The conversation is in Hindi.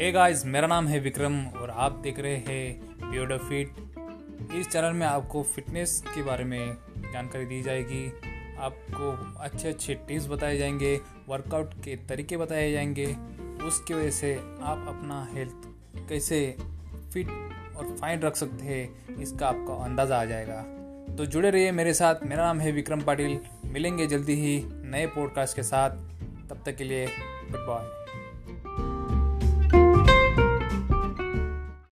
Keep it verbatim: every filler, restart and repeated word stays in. हे गाइस, मेरा नाम है विक्रम और आप देख रहे हैं बियोंड फिट। इस चैनल में आपको फिटनेस के बारे में जानकारी दी जाएगी, आपको अच्छे अच्छे टिप्स बताए जाएंगे, वर्कआउट के तरीके बताए जाएंगे। उसकी वजह से आप अपना हेल्थ कैसे फिट और फाइन रख सकते हैं, इसका आपको अंदाज़ा आ जाएगा। तो जुड़े रहिए मेरे साथ। मेरा नाम है विक्रम पाटिल। मिलेंगे जल्दी ही नए पॉडकास्ट के साथ। तब तक के लिए गुड बाय।